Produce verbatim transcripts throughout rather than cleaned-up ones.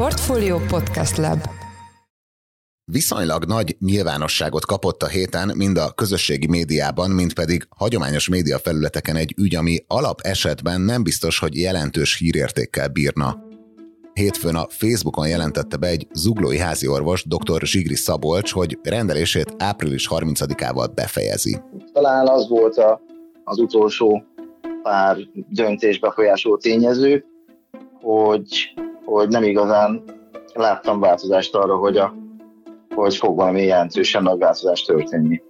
Portfolio Podcast Lab. Viszonylag nagy nyilvánosságot kapott a héten mind a közösségi médiában, mind pedig hagyományos médiafelületeken egy ügy, ami alap esetben nem biztos, hogy jelentős hírértékkel bírna. Hétfőn a Facebookon jelentette be egy zuglói háziorvos, dr. Zsigri Szabolcs, hogy rendelését április harmincadikával befejezi. Talán az volt a, az utolsó pár döntés befolyásoló tényező, hogy, hogy nem igazán láttam változást arra, hogy, a, hogy fog valami jelentősen nagy változást történni.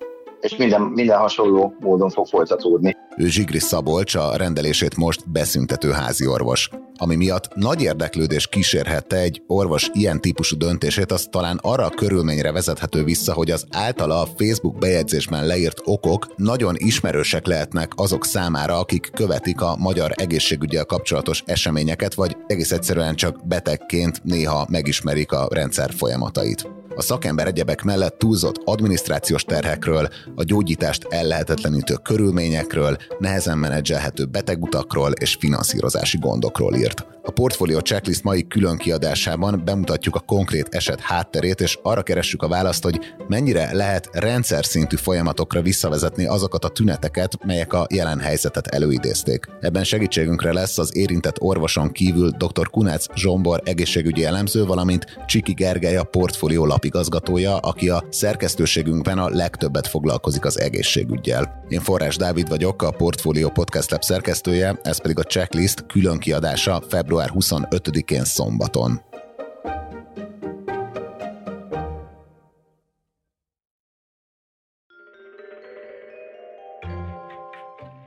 És minden, minden hasonló módon fog folytatódni. Ő Zsigri Szabolcs, a rendelését most beszüntető háziorvos. Ami miatt nagy érdeklődés kísérhette egy orvos ilyen típusú döntését, az talán arra a körülményre vezethető vissza, hogy az általa a Facebook bejegyzésben leírt okok nagyon ismerősek lehetnek azok számára, akik követik a magyar egészségüggyel kapcsolatos eseményeket, vagy egész egyszerűen csak betegként néha megismerik a rendszer folyamatait. A szakember egyebek mellett túlzott adminisztrációs terhekről, a gyógyítást ellehetetlenítő körülményekről, nehezen menedzselhető betegutakról és finanszírozási gondokról írt. A Portfolio Checklist mai külön kiadásában bemutatjuk a konkrét eset hátterét, és arra keressük a választ, hogy mennyire lehet rendszer szintű folyamatokra visszavezetni azokat a tüneteket, melyek a jelen helyzetet előidézték. Ebben segítségünkre lesz az érintett orvoson kívül dr. Kunetz Zsombor egészségügyi elemző, valamint Csiki Gergely, a Portfolio lapigazgatója, aki a szerkesztőségünkben a legtöbbet foglalkozik az egészségüggyel. Én Forrás Dávid vagyok, a Portfolio Podcast Lab szerkesztője, ez pedig a Checklist külön kiadása február huszonötödikén szombaton.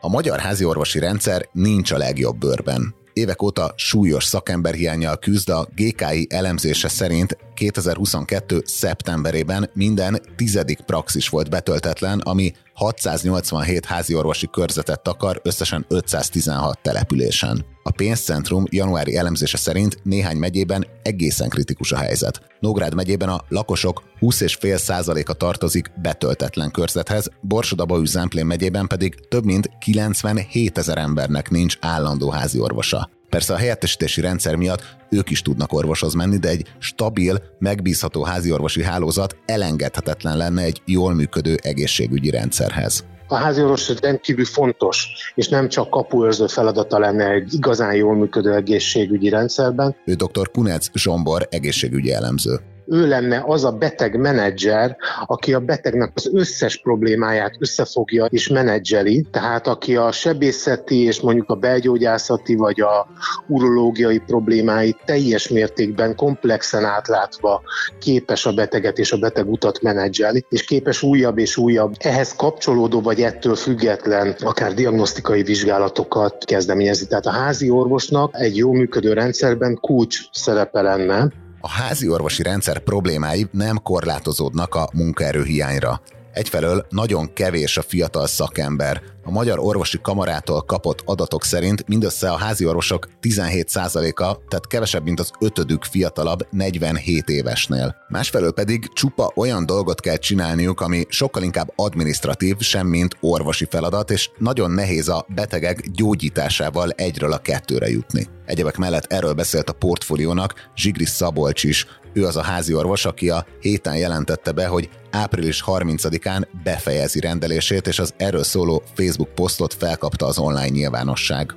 A magyar háziorvosi rendszer nincs a legjobb bőrben. Évek óta súlyos szakemberhiánnyal küzd. A gé ká i elemzése szerint kétezer-huszonkettő. szeptemberében minden tizedik praxis volt betöltetlen, ami hatszáznyolcvanhét háziorvosi körzetet takar összesen ötszáztizenhat településen. A pénzcentrum januári elemzése szerint néhány megyében egészen kritikus a helyzet. Nógrád megyében a lakosok húsz egész öt tized százaléka tartozik betöltetlen körzethez, Borsod-Abaúj-Zemplén megyében pedig több mint kilencvenhétezer embernek nincs állandó háziorvosa. Persze a helyettesítési rendszer miatt ők is tudnak orvoshoz menni, de egy stabil, megbízható háziorvosi hálózat elengedhetetlen lenne egy jól működő egészségügyi rendszerhez. A háziorvos rendkívül fontos, és nem csak kapuőrző feladata lenne egy igazán jól működő egészségügyi rendszerben. Ő dr. Kunetz Zsombor egészségügyi elemző. Ő lenne az a beteg menedzser, aki a betegnek az összes problémáját összefogja és menedzseli, tehát aki a sebészeti és mondjuk a belgyógyászati vagy a urológiai problémáit teljes mértékben komplexen átlátva képes a beteget és a beteg utat menedzselni, és képes újabb és újabb ehhez kapcsolódó vagy ettől független akár diagnosztikai vizsgálatokat kezdeményezni. Tehát a házi orvosnak egy jó működő rendszerben kulcs szerepe lenne. A háziorvosi rendszer problémái nem korlátozódnak a munkaerőhiányra. Egyfelől nagyon kevés a fiatal szakember. A Magyar Orvosi Kamarától kapott adatok szerint mindössze a háziorvosok tizenhét százaléka, tehát kevesebb, mint az ötödük fiatalabb negyvenhét évesnél. Másfelől pedig csupa olyan dolgot kell csinálniuk, ami sokkal inkább adminisztratív, semmint orvosi feladat, és nagyon nehéz a betegek gyógyításával egyről a kettőre jutni. Egyebek mellett erről beszélt a Portfóliónak Zsigri Szabolcs is. Ő az a háziorvos, aki a héten jelentette be, hogy április harmincadikán befejezi rendelését, és az erről szóló Facebook posztot felkapta az online nyilvánosság.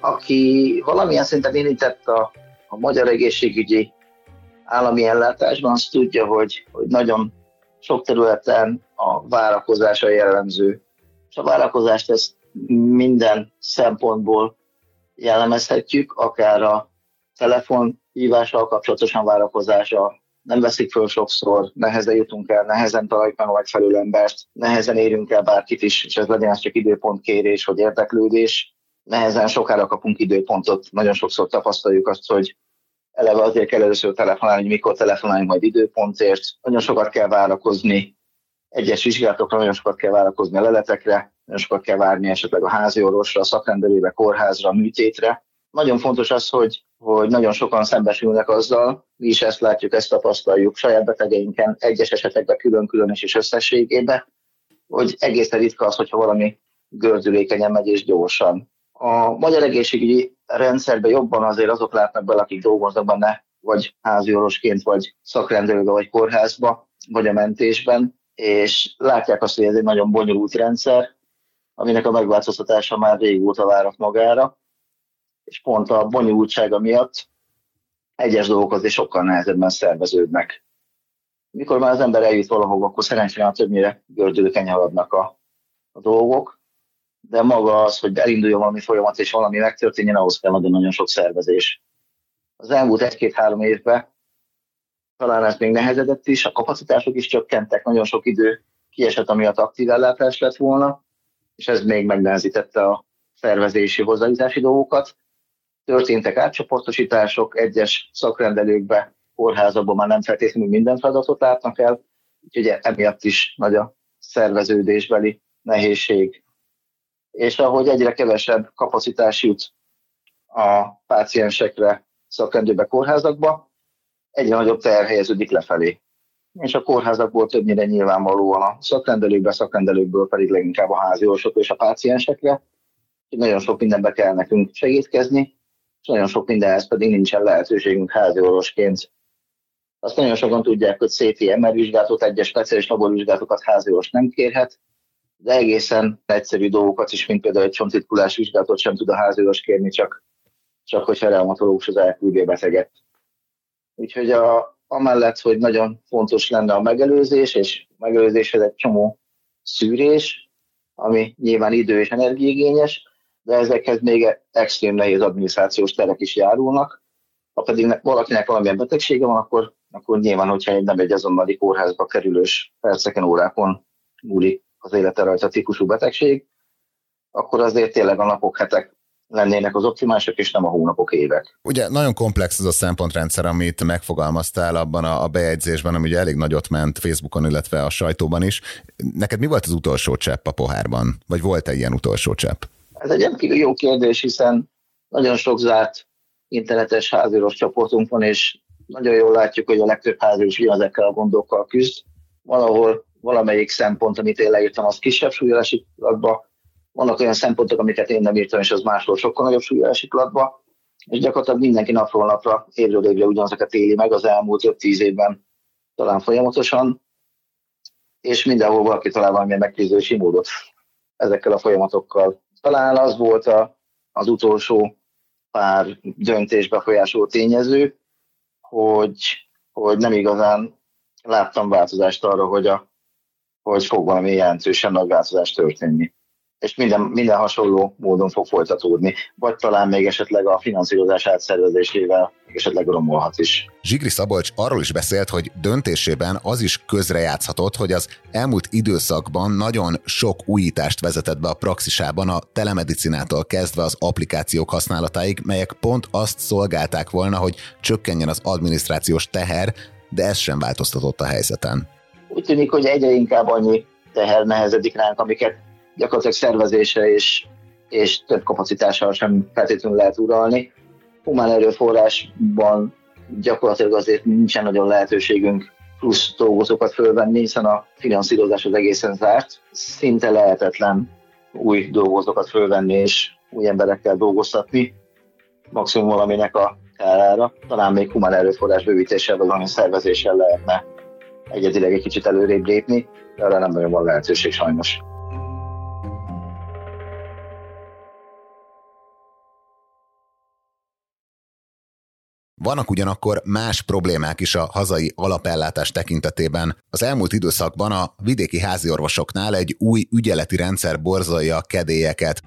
Aki valamilyen szinten érintett a, a magyar egészségügyi állami ellátásban, azt tudja, hogy, hogy nagyon sok területen a várakozás a jellemző. És a várakozást ezt minden szempontból jellemezhetjük, akár a telefonhívással kapcsolatosan várakozása. Nem veszik föl sokszor, nehezen jutunk el, nehezen találjuk meg a megfelelő embert, nehezen érünk el bárkit is, és ez legyen az csak időpontkérés vagy érdeklődés. Nehezen sokára kapunk időpontot, nagyon sokszor tapasztaljuk azt, hogy eleve azért kell először telefonálni, hogy mikor telefonálunk majd időpontért. Nagyon sokat kell várakozni egyes vizsgálatokra, nagyon sokat kell várakozni a leletekre, nagyon sokat kell várni esetleg a háziorvosra, a szakrendelőre, kórházra, a műtétre. Nagyon fontos az, hogy, hogy nagyon sokan szembesülnek azzal, mi is ezt látjuk, ezt tapasztaljuk saját betegeinken, egyes esetekben külön-külön is és összességében, hogy egészen ritka az, hogyha valami gördülékenyen megy és gyorsan. A magyar egészségügyi rendszerben jobban azért azok látnak bele, akik dolgoznak benne vagy háziorvosként, vagy szakrendelőbe, vagy kórházba, vagy a mentésben, és látják azt, hogy ez egy nagyon bonyolult rendszer, aminek a megváltoztatása már régóta várat magára, és pont a bonyolultsága miatt egyes dolgok azért sokkal nehezebben szerveződnek. Mikor már az ember eljut valahova, akkor szerencsére többnyire gördülőken haladnak a, a dolgok, de maga az, hogy elinduljon valami folyamat és valami megtörténjen, ahhoz kell nagyon sok szervezés. Az elmúlt egy-két-három évben talán ez még nehezedett is, a kapacitások is csökkentek, nagyon sok idő kiesett, amiatt aktív ellátás lett volna, és ez még megnehezítette a szervezési, hozzájutási dolgokat. Történtek átcsoportosítások, egyes szakrendelőkbe, kórházakban már nem feltétlenül minden feladatot látnak el, úgyhogy emiatt is nagy a szerveződésbeli nehézség. És ahogy egyre kevesebb kapacitás jut a páciensekre, szakrendelőbe, kórházakba, egyre nagyobb teher helyeződik lefelé. És a kórházakból többnyire nyilvánvalóan a szakrendelőkbe, szakrendelőkből pedig leginkább a háziorvosok és a páciensekre. Nagyon sok mindenbe kell nekünk segítkezni, és nagyon sok mindenhez pedig nincsen lehetőségünk háziorvosként. Azt nagyon sokan tudják, hogy cé té em er vizsgálatot, egyes speciális laborvizsgálatokat háziorvos nem kérhet, de egészen egyszerű dolgokat is, mint például egy csontritkulás vizsgálatot sem tud a háziorvos kérni, csak, csak hogyha reumatológushoz elküldi a beteget. Úgyhogy a, amellett, hogy nagyon fontos lenne a megelőzés, és a megelőzéshez egy csomó szűrés, ami nyilván idő- és energiaigényes, de ezekhez még extrém nehéz adminisztrációs terek is járulnak. Ha pedig valakinek valamilyen betegsége van, akkor, akkor nyilván, hogyha nem egy azonnali kórházba kerülős perceken, órákon múlik az élete rajta típusú betegség, akkor azért tényleg a napok, hetek lennének az optimálisok, és nem a hónapok, évek. Ugye nagyon komplex ez a szempontrendszer, amit megfogalmaztál abban a bejegyzésben, ami ugye elég nagyot ment Facebookon, illetve a sajtóban is. Neked mi volt az utolsó csepp a pohárban? Vagy volt-e ilyen utolsó csepp? Ez egy egyébként jó kérdés, hiszen nagyon sok zárt internetes háziorvos csoportunk van, és nagyon jól látjuk, hogy a legtöbb háziorvos ezekkel a gondokkal küzd. Valahol valamelyik szempont, amit én leírtam, az kisebb súlyosításban. Vannak olyan szempontok, amiket én nem írtam, és az máshol sokkal nagyobb súlyosításban. És gyakorlatilag mindenki napról napra, évről évre ugyanazokat éli meg az elmúlt öt-tíz évben, talán folyamatosan. És mindenhol valaki talál valamilyen megküzdési módot ezekkel a folyamatokkal. Talán az volt a, az utolsó pár döntésbefolyásoló tényező, hogy, hogy nem igazán láttam változást arra, hogy, a, hogy fog valami jelentősen nagy változás történni. És minden, minden hasonló módon fog folytatódni. Vagy talán még esetleg a finanszírozás átszervezésével még esetleg romolhat is. Zsigri Szabolcs arról is beszélt, hogy döntésében az is közrejátszhatott, hogy az elmúlt időszakban nagyon sok újítást vezetett be a praxisában, a telemedicinától kezdve az applikációk használatáig, melyek pont azt szolgálták volna, hogy csökkenjen az adminisztrációs teher, de ez sem változtatott a helyzeten. Úgy tűnik, hogy egyre inkább annyi teher nehezedik ránk, amiket gyakorlatilag szervezése és, és több kapacitással sem feltétlenül lehet uralni. Humán erőforrásban gyakorlatilag azért nincsen nagyon lehetőségünk plusz dolgozókat fölvenni, hiszen a finanszírozás az egészen zárt. Szinte lehetetlen új dolgozókat fölvenni és új emberekkel dolgoztatni, maximum valaminek a kárára. Talán még humán erőforrás bővítéssel, vagy valami szervezéssel lehetne egyedileg egy kicsit előrébb lépni, de arra nem nagyon van lehetőség sajnos. Vannak ugyanakkor más problémák is a hazai alapellátás tekintetében. Az elmúlt időszakban a vidéki háziorvosoknál egy új ügyeleti rendszer borzolja a kedélyeket.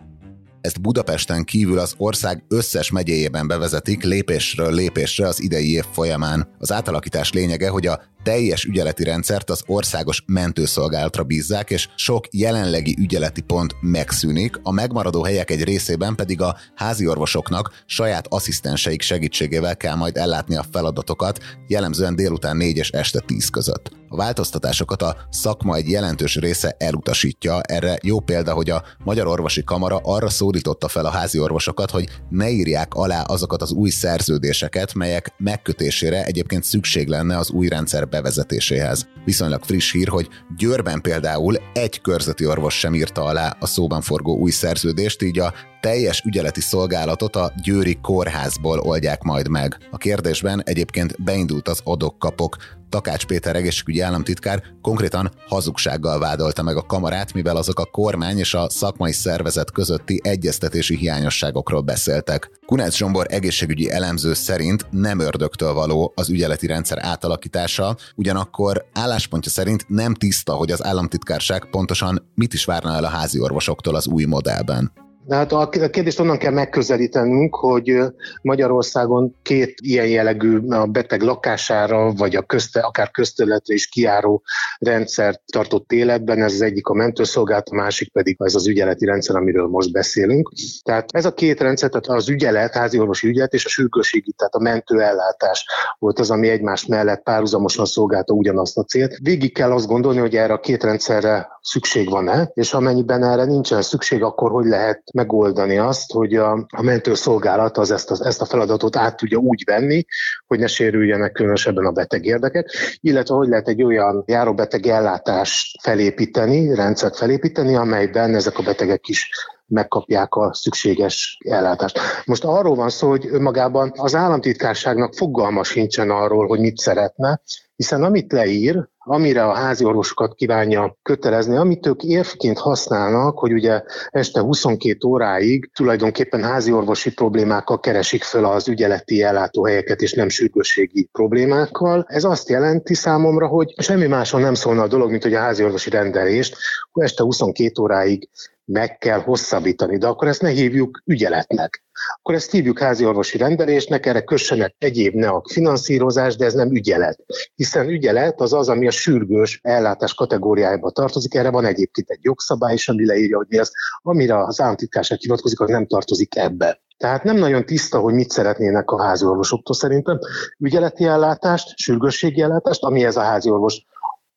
Ezt Budapesten kívül az ország összes megyéjében bevezetik lépésről lépésre az idei év folyamán. Az átalakítás lényege, hogy a teljes ügyeleti rendszert az országos mentőszolgálatra bízzák, és sok jelenlegi ügyeleti pont megszűnik, a megmaradó helyek egy részében pedig a háziorvosoknak saját asszisztenseik segítségével kell majd ellátni a feladatokat, jellemzően délután négy és este tíz között. A változtatásokat a szakma egy jelentős része elutasítja, erre jó példa, hogy a Magyar Orvosi Kamara arra szólította fel a háziorvosokat, hogy ne írják alá azokat az új szerződéseket, melyek megkötésére egyébként szükség lenne az új rendszer bevezetéséhez. Viszonylag friss hír, hogy Győrben például egy körzeti orvos sem írta alá a szóban forgó új szerződést, így a teljes ügyeleti szolgálatot a győri kórházból oldják majd meg. A kérdésben egyébként beindult az adok-kapok. Takács Péter egészségügyi államtitkár konkrétan hazugsággal vádolta meg a kamarát, mivel azok a kormány és a szakmai szervezet közötti egyeztetési hiányosságokról beszéltek. Kunetz Zsombor egészségügyi elemző szerint nem ördögtől való az ügyeleti rendszer átalakítása, ugyanakkor álláspontja szerint nem tiszta, hogy az államtitkárság pontosan mit is várna el a házi orvosoktól az új modellben. De hát a kérdést onnan kell megközelítenünk, hogy Magyarországon két ilyen jellegű a beteg lakására, vagy a közte, akár közterületre is kijáró rendszert tartott életben, ez az egyik a mentőszolgálat, a másik pedig ez az ügyeleti rendszer, amiről most beszélünk. Tehát ez a két rendszer, tehát az ügyelet, házi orvosi ügyelet és a sürgősségi, tehát a mentőellátás volt az, ami egymás mellett párhuzamosan szolgálta ugyanazt a célt. Végig kell azt gondolni, hogy erre a két rendszerre szükség van-e, és amennyiben erre nincsen szükség, akkor hogy lehet megoldani azt, hogy a, a mentőszolgálat az ezt, az ezt a feladatot át tudja úgy venni, hogy ne sérüljenek különösebben a beteg érdekek, illetve hogy lehet egy olyan járóbeteg ellátást felépíteni, rendszert felépíteni, amelyben ezek a betegek is megkapják a szükséges ellátást. Most arról van szó, hogy önmagában az államtitkárságnak fogalma sincsen arról, hogy mit szeretne, hiszen amit leír, amire a házi orvosokat kívánja kötelezni, amit ők érvként használnak, hogy ugye este huszonkét óráig tulajdonképpen házi orvosi problémákkal keresik föl az ügyeleti ellátóhelyeket, és nem sürgősségi problémákkal. Ez azt jelenti számomra, hogy semmi máson nem szólna a dolog, mint hogy a házi orvosi rendelést este huszonkét óráig meg kell hosszabbítani, de akkor ezt ne hívjuk ügyeletnek. Akkor ezt hívjuk házi orvosi rendelésnek, erre kössenek egyéb ne a finanszírozás, de ez nem ügyelet. Hiszen ügyelet az az, ami a sürgős ellátás kategóriájába tartozik, erre van egyébként egy jogszabály is, ami leírja, hogy mi az, amire az államtitkárság hivatkozik, az nem tartozik ebbe. Tehát nem nagyon tiszta, hogy mit szeretnének a házi orvosoktól szerintem. Ügyeleti ellátást, sürgősségi ellátást, amihez a házi orvos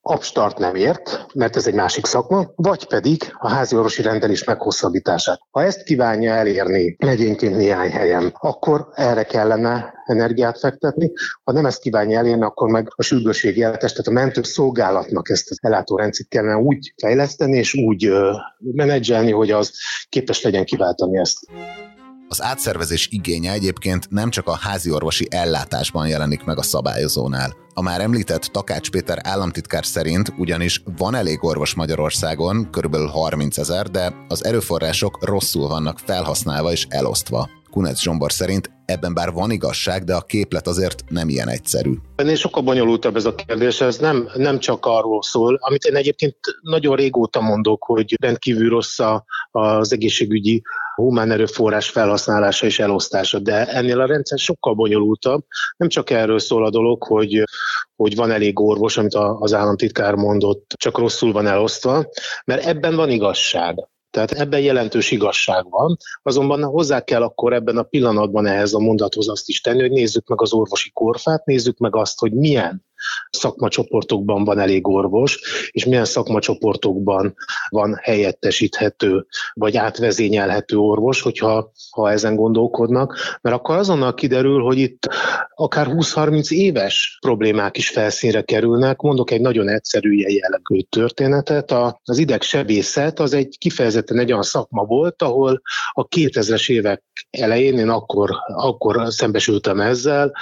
abstart nem ért, mert ez egy másik szakma, vagy pedig a házi orvosi rendelés meghosszabbítását. Ha ezt kívánja elérni megyénként néhány helyen, akkor erre kellene energiát fektetni. Ha nem ezt kívánja elérni, akkor meg a sürgősségi ellátást, tehát a mentőszolgálatnak ezt az ellátórendszert kellene úgy fejleszteni és úgy menedzselni, hogy az képes legyen kiváltani ezt. Az átszervezés igénye egyébként nem csak a házi orvosi ellátásban jelenik meg a szabályozónál. A már említett Takács Péter államtitkár szerint ugyanis van elég orvos Magyarországon, körülbelül harmincezer, de az erőforrások rosszul vannak felhasználva és elosztva. Kunetz Zsombor szerint ebben bár van igazság, de a képlet azért nem ilyen egyszerű. Ennél sokkal bonyolultabb ez a kérdés, ez nem, nem csak arról szól, amit én egyébként nagyon régóta mondok, hogy rendkívül rossz az egészségügyi humán erőforrás felhasználása és elosztása, de ennél a rendszer sokkal bonyolultabb. Nem csak erről szól a dolog, hogy, hogy van elég orvos, amit az államtitkár mondott, csak rosszul van elosztva, mert ebben van igazság. Tehát ebben jelentős igazság van, azonban hozzá kell akkor ebben a pillanatban ehhez a mondathoz azt is tenni, hogy nézzük meg az orvosi korfát, nézzük meg azt, hogy milyen szakmacsoportokban van elég orvos, és milyen szakmacsoportokban van helyettesíthető, vagy átvezényelhető orvos, hogyha ha ezen gondolkodnak, mert akkor azonnal kiderül, hogy itt akár húsz-harminc éves problémák is felszínre kerülnek. Mondok egy nagyon egyszerű jellegű történetet. Az idegsebészet az egy kifejezetten egy olyan szakma volt, ahol a kétezres évek elején, én akkor, akkor szembesültem ezzel,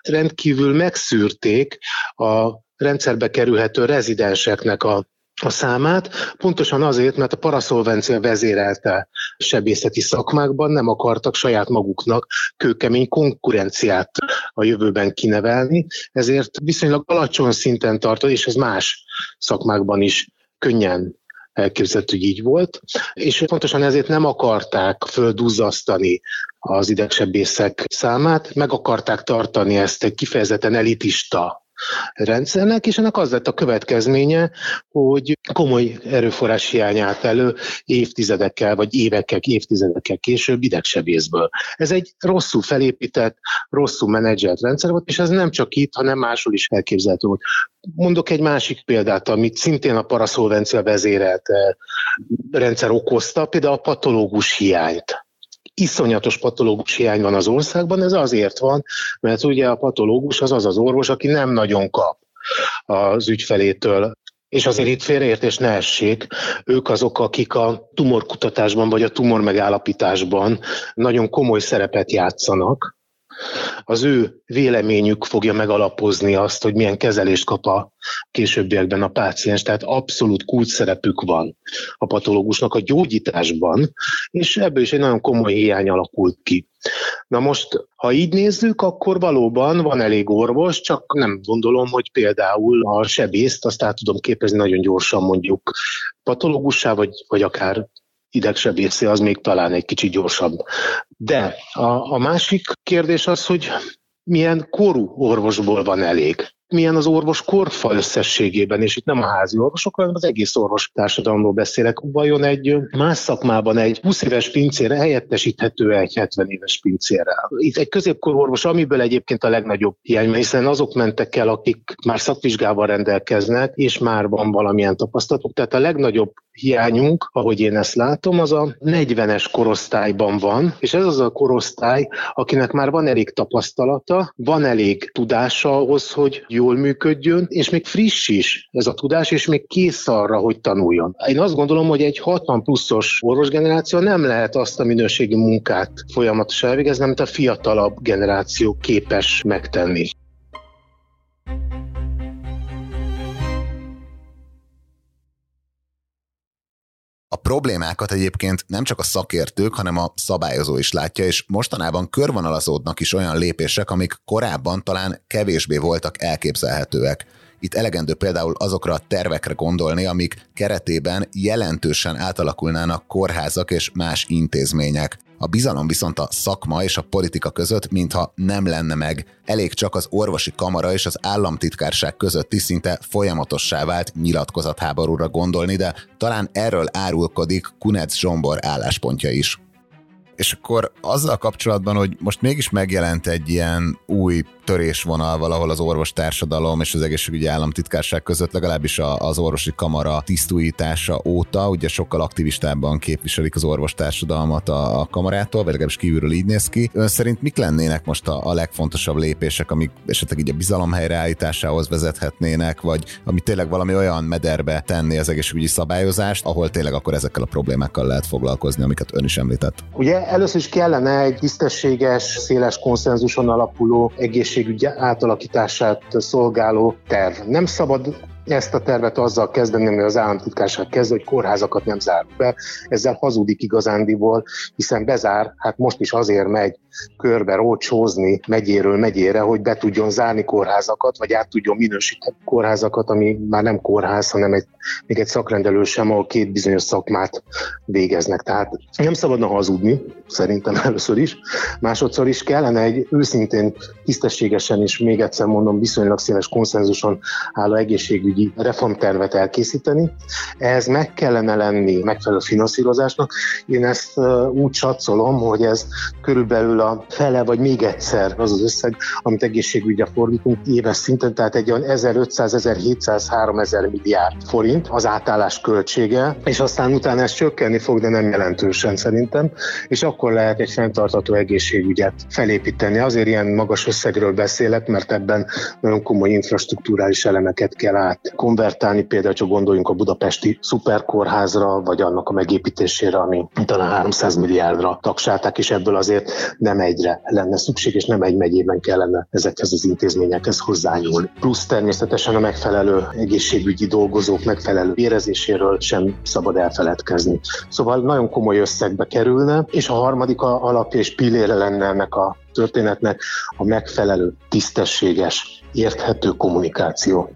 rendkívül megszűrték a rendszerbe kerülhető rezidenseknek a, a számát, pontosan azért, mert a paraszolvencia vezérelte sebészeti szakmákban nem akartak saját maguknak kőkemény konkurenciát a jövőben kinevelni, ezért viszonylag alacsony szinten tartott, és ez más szakmákban is könnyen elképzelt, hogy így volt, és pontosan ezért nem akarták földuzzasztani az idegsebészek számát, meg akarták tartani ezt egy kifejezetten elitista rendszernek, és ennek az lett a következménye, hogy komoly erőforrás hiány állt elő évtizedekkel, vagy évekkel, évtizedekkel később idegsebészből. Ez egy rosszul felépített, rosszul menedzselt rendszer volt, és ez nem csak itt, hanem máshol is elképzelhető volt. Mondok egy másik példát, amit szintén a paraszolvencia vezérelt rendszer okozta, például a patológus hiányt. Iszonyatos patológus hiány van az országban, ez azért van, mert ugye a patológus az az az orvos, aki nem nagyon kap az ügyfelétől És azért itt félreértés ne essék, ők azok, akik a tumorkutatásban vagy a tumor megállapításban nagyon komoly szerepet játszanak. Az ő véleményük fogja megalapozni azt, hogy milyen kezelést kap a későbbiekben a páciens, tehát abszolút kulcs szerepük van a patológusnak a gyógyításban, és ebből is egy nagyon komoly hiány alakult ki. Na most, ha így nézzük, akkor valóban van elég orvos, csak nem gondolom, hogy például a sebészt azt át tudom képezni nagyon gyorsan mondjuk patológussá, vagy, vagy akár idegsebészé, az még talán egy kicsit gyorsabb. De a, a másik kérdés az, hogy milyen korú orvosból van elég. Milyen az orvos korfa összességében, és itt nem a házi orvosokról, hanem az egész orvos társadalomról beszélek. Vajon egy más szakmában egy húsz éves pincére helyettesíthető egy hetven éves pincérrel? Itt egy középkorú orvos, amiből egyébként a legnagyobb hiány, hiszen azok mentek el, akik már szakvizsgával rendelkeznek, és már van valamilyen tapasztalatuk. Tehát a legnagyobb hiányunk, ahogy én ezt látom, az a negyvenes korosztályban van, és ez az a korosztály, akinek már van elég tapasztalata, van elég tudása ahhoz, hogy jól működjön, és még friss is ez a tudás, és még kész arra, hogy tanuljon. Én azt gondolom, hogy egy hatvan pluszos orvosgeneráció nem lehet azt a minőségi munkát folyamatosan elvégezni, amit a fiatalabb generáció képes megtenni. A problémákat egyébként nem csak a szakértők, hanem a szabályozó is látja, és mostanában körvonalazódnak is olyan lépések, amik korábban talán kevésbé voltak elképzelhetőek. Itt elegendő például azokra a tervekre gondolni, amik keretében jelentősen átalakulnának kórházak és más intézmények. A bizalom viszont a szakma és a politika között mintha nem lenne meg. Elég csak az orvosi kamara és az államtitkárság közötti szinte folyamatossá vált nyilatkozatháborúra gondolni, de talán erről árulkodik Kunetz Zsombor álláspontja is. És akkor azzal kapcsolatban, hogy most mégis megjelent egy ilyen új törésvonal valahol az orvostársadalom és az egészségügyi államtitkárság között, legalábbis az orvosi kamara tisztújítása óta, ugye sokkal aktivistábban képviselik az orvostársadalmat a kamarától, vagy legalábbis kívülről így néz ki. Ön szerint mik lennének most a legfontosabb lépések, amik esetleg így a bizalom helyreállításához vezethetnének, vagy ami tényleg valami olyan mederbe tenni az egészségügyi szabályozást, ahol tényleg akkor ezekkel a problémákkal lehet foglalkozni, amiket ön is említett? Ugye először is kellene egy tisztességes, széles konszenzuson alapuló egészségügy átalakítását szolgáló terv. Nem szabad ezt a tervet azzal kezdeni, hogy az államtitkárság kezd, hogy kórházakat nem zár be. Ezzel hazudik igazándiból, hiszen bezár, hát most is azért megy körbe rócsózni megyéről megyére, hogy be tudjon zárni kórházakat, vagy át tudjon minősíteni kórházakat, ami már nem kórház, hanem egy, még egy szakrendelő sem, ahol két bizonyos szakmát végeznek. Tehát nem szabadna hazudni, szerintem először is. Másodszor is kellene egy őszintén, tisztességesen és még egyszer mondom, viszonylag széles konszenzuson álló egészségügy reformtervet elkészíteni. Ehhez meg kellene lenni megfelelő finanszírozásnak. Én ezt úgy csatszolom, hogy ez körülbelül a fele, vagy még egyszer az az összeg, amit egészségügyre fordítunk éves szinten, tehát egy olyan ezerötszáz, ezerhétszáz, háromezer milliárd forint az átállás költsége, és aztán utána ez csökkenni fog, de nem jelentősen szerintem, és akkor lehet egy fenntartható egészségügyet felépíteni. Azért ilyen magas összegről beszélek, mert ebben nagyon komoly infrastruktúrális elemeket kell át konvertálni, például csak gondoljunk a budapesti szuperkórházra, vagy annak a megépítésére, ami talán háromszáz milliárdra taksálták, és ebből azért nem egyre lenne szükség, és nem egy megyében kellene ezekhez az intézményekhez hozzányúlni. Plusz természetesen a megfelelő egészségügyi dolgozók megfelelő bérezéséről sem szabad elfeledkezni. Szóval nagyon komoly összegbe kerülne, és a harmadik alapja és pillére lenne ennek a történetnek a megfelelő, tisztességes, érthető kommunikáció.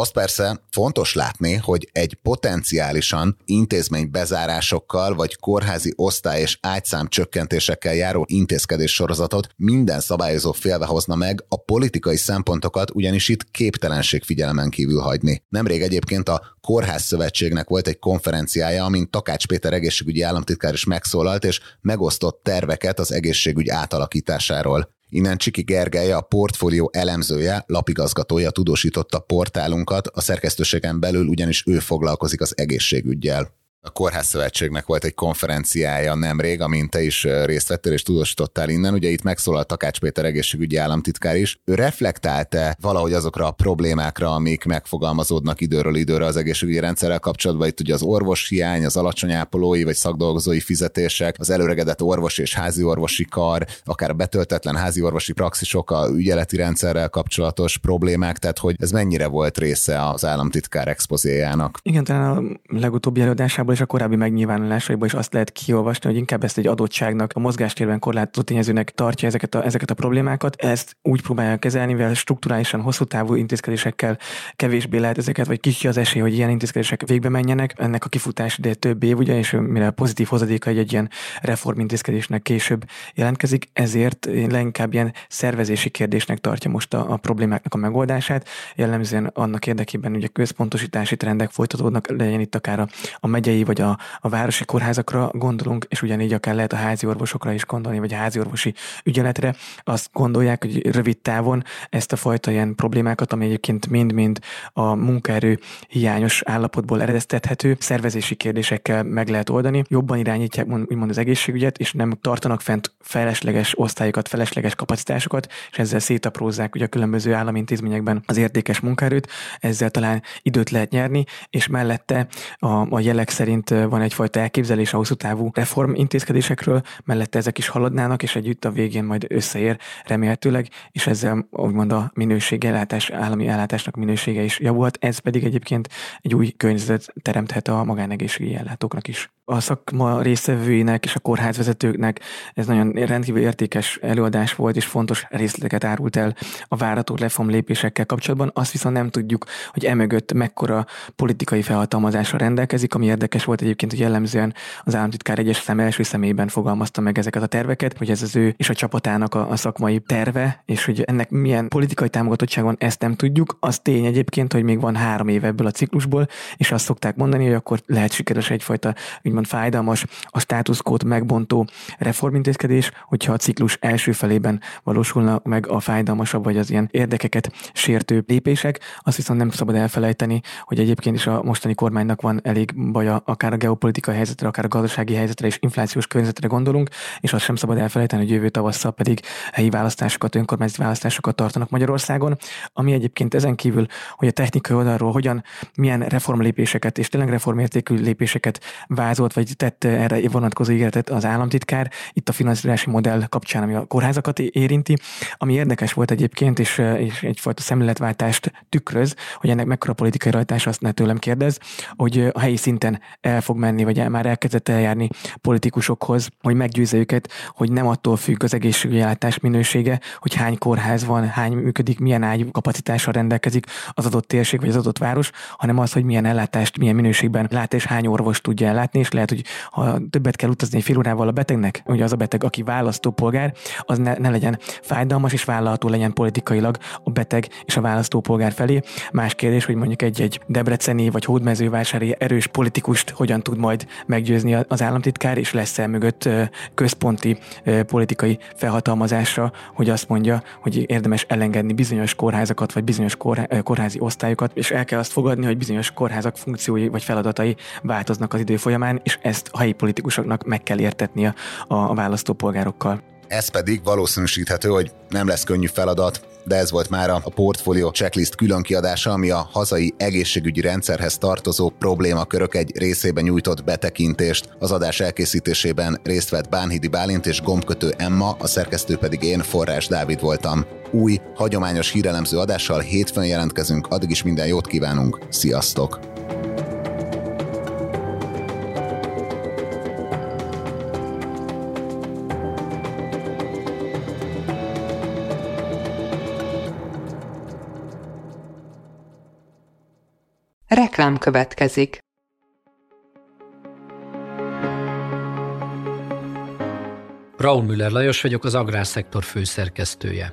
Azt persze fontos látni, hogy egy potenciálisan intézménybezárásokkal vagy kórházi osztály és ágyszám csökkentésekkel járó intézkedés sorozatot minden szabályozó félve hozna meg, a politikai szempontokat ugyanis itt képtelenség figyelemen kívül hagyni. Nemrég egyébként a Kórházszövetségnek volt egy konferenciája, amin Takács Péter egészségügyi államtitkár is megszólalt és megosztott terveket az egészségügy átalakításáról. Innen Csiki Gergely, a portfólió elemzője, lapigazgatója tudósította portálunkat, a szerkesztőségen belül ugyanis ő foglalkozik az egészségüggyel. A Kórházszövetségnek volt egy konferenciája nemrég, amin te is részt vettél és tudósítottál innen. Ugye itt megszólalt Takács Péter egészségügyi államtitkár is. Ő reflektált-e valahogy azokra a problémákra, amik megfogalmazódnak időről időre az egészségügyi rendszerrel kapcsolatban? Itt ugye az orvoshiány, az alacsony ápolói vagy szakdolgozói fizetések, az előregedett orvos és háziorvosi kar, akár a betöltetlen háziorvosi praxisok, a ügyeleti rendszerrel kapcsolatos problémák, tehát hogy ez mennyire volt része az államtitkár expozéjának? Igen, talán a legutóbbi előadásában és a korábbi megnyilvánulásaiból is azt lehet kiolvasni, hogy inkább ezt egy adottságnak, a mozgástérben korlátozó tényezőnek tartja ezeket a, ezeket a problémákat. Ezt úgy próbálják kezelni, mivel strukturálisan hosszú távú intézkedésekkel kevésbé lehet ezeket, vagy kicsi az esély, hogy ilyen intézkedések végbe menjenek. Ennek a kifutás ideje több év, ugye, és mire pozitív hozadéka egy, egy ilyen reformintézkedésnek később jelentkezik, ezért leginkább ilyen szervezési kérdésnek tartja most a, a problémáknak a megoldását. Jellemzően annak érdekében, hogy a központosítási trendek folytatódnak, legyen itt akár a, a megyei vagy a, a városi kórházakra gondolunk, és ugyanígy akár lehet a háziorvosokra is gondolni, vagy a háziorvosi ügyeletre. Azt gondolják, hogy rövid távon ezt a fajta ilyen problémákat, ami egyébként mind-mind a munkaerő hiányos állapotból eredeztethető, szervezési kérdésekkel meg lehet oldani. Jobban irányítják úgymond az egészségügyet, és nem tartanak fent felesleges osztályokat, felesleges kapacitásokat, és ezzel szétaprózzák ugye a különböző állami intézményekben az értékes munkaerőt, ezzel talán időt lehet nyerni, és mellette a, a jelek szerint van egyfajta elképzelés a hosszú távú reformintézkedésekről, mellette ezek is haladnának, és együtt a végén majd összeér remélhetőleg, és ezzel úgymond a minősége, ellátás, állami ellátásnak minősége is javulhat, ez pedig egyébként egy új környezet teremthet a magánegészségügyi ellátóknak is. A szakma résztvevőinek és a kórházvezetőknek ez nagyon rendkívül értékes előadás volt, és fontos részleteket árult el a várható reform lépésekkel kapcsolatban. Azt viszont nem tudjuk, hogy emögött mekkora politikai felhatalmazással rendelkezik, ami érdekes volt egyébként, hogy jellemzően az államtitkár egyes szem első személyben fogalmazta meg ezeket a terveket, hogy ez az ő és a csapatának a, a szakmai terve, és hogy ennek milyen politikai támogatottság van, ezt nem tudjuk. Az tény egyébként, hogy még van három év ebből a ciklusból, és azt szokták mondani, hogy akkor lehet sikeres egyfajta úgymond fájdalmas, a státuszkót megbontó reformintézkedés, hogyha a ciklus első felében valósulna meg a fájdalmasabb, vagy az ilyen érdekeket sértő lépések. Azt viszont nem szabad elfelejteni, hogy egyébként is a mostani kormánynak van elég baja akár a geopolitikai helyzetre, akár a gazdasági helyzetre és inflációs környezetre gondolunk, és azt sem szabad elfelejteni, hogy jövő tavasszal pedig helyi választásokat, önkormányzati választásokat tartanak Magyarországon, ami egyébként ezen kívül, hogy a technikai oldalról hogyan, milyen reformlépéseket és tényleg reformértékű lépéseket vázolt, vagy tett erre vonatkozó ígéretet az államtitkár, itt a finanszírozási modell kapcsán, ami a kórházakat érinti, ami érdekes volt egyébként, és, és egyfajta szemléletváltást tükröz, hogy ennek mekkora politikai rajtása, azt ne tőlem kérdez, hogy a helyi szinten el fog menni, vagy el, már elkezdett eljárni politikusokhoz, hogy meggyőzze őket, hogy nem attól függ az egészségügyi ellátás minősége, hogy hány kórház van, hány működik, milyen ágy kapacitással rendelkezik az adott térség, vagy az adott város, hanem az, hogy milyen ellátást, milyen minőségben lát, és hány orvos tudja ellátni, és lehet, hogy ha többet kell utazni fél órával a betegnek, ugye az a beteg, aki választópolgár, az ne, ne legyen fájdalmas, és vállalható legyen politikailag a beteg és a választópolgár felé. Más kérdés, hogy mondjuk egy-egy debreceni vagy hódmezővásári erős politikus hogyan tud majd meggyőzni az államtitkár, és lesz-e mögött központi politikai felhatalmazásra, hogy azt mondja, hogy érdemes elengedni bizonyos kórházakat, vagy bizonyos kórhá- kórházi osztályokat, és el kell azt fogadni, hogy bizonyos kórházak funkciói vagy feladatai változnak az idő folyamán, és ezt a helyi politikusoknak meg kell értetnie a választópolgárokkal. Ez pedig valószínűsíthető, hogy nem lesz könnyű feladat, de ez volt már a Portfolio Checklist különkiadása, ami a hazai egészségügyi rendszerhez tartozó problémakörök egy részében nyújtott betekintést. Az adás elkészítésében részt vett Bánhidi Bálint és Gombkötő Emma, a szerkesztő pedig én, Forrás Dávid voltam. Új, hagyományos hírelemző adással hétfőn jelentkezünk, addig is minden jót kívánunk, sziasztok! Reklám következik. Raúl Müller Lajos vagyok, az Agrárszektor főszerkesztője.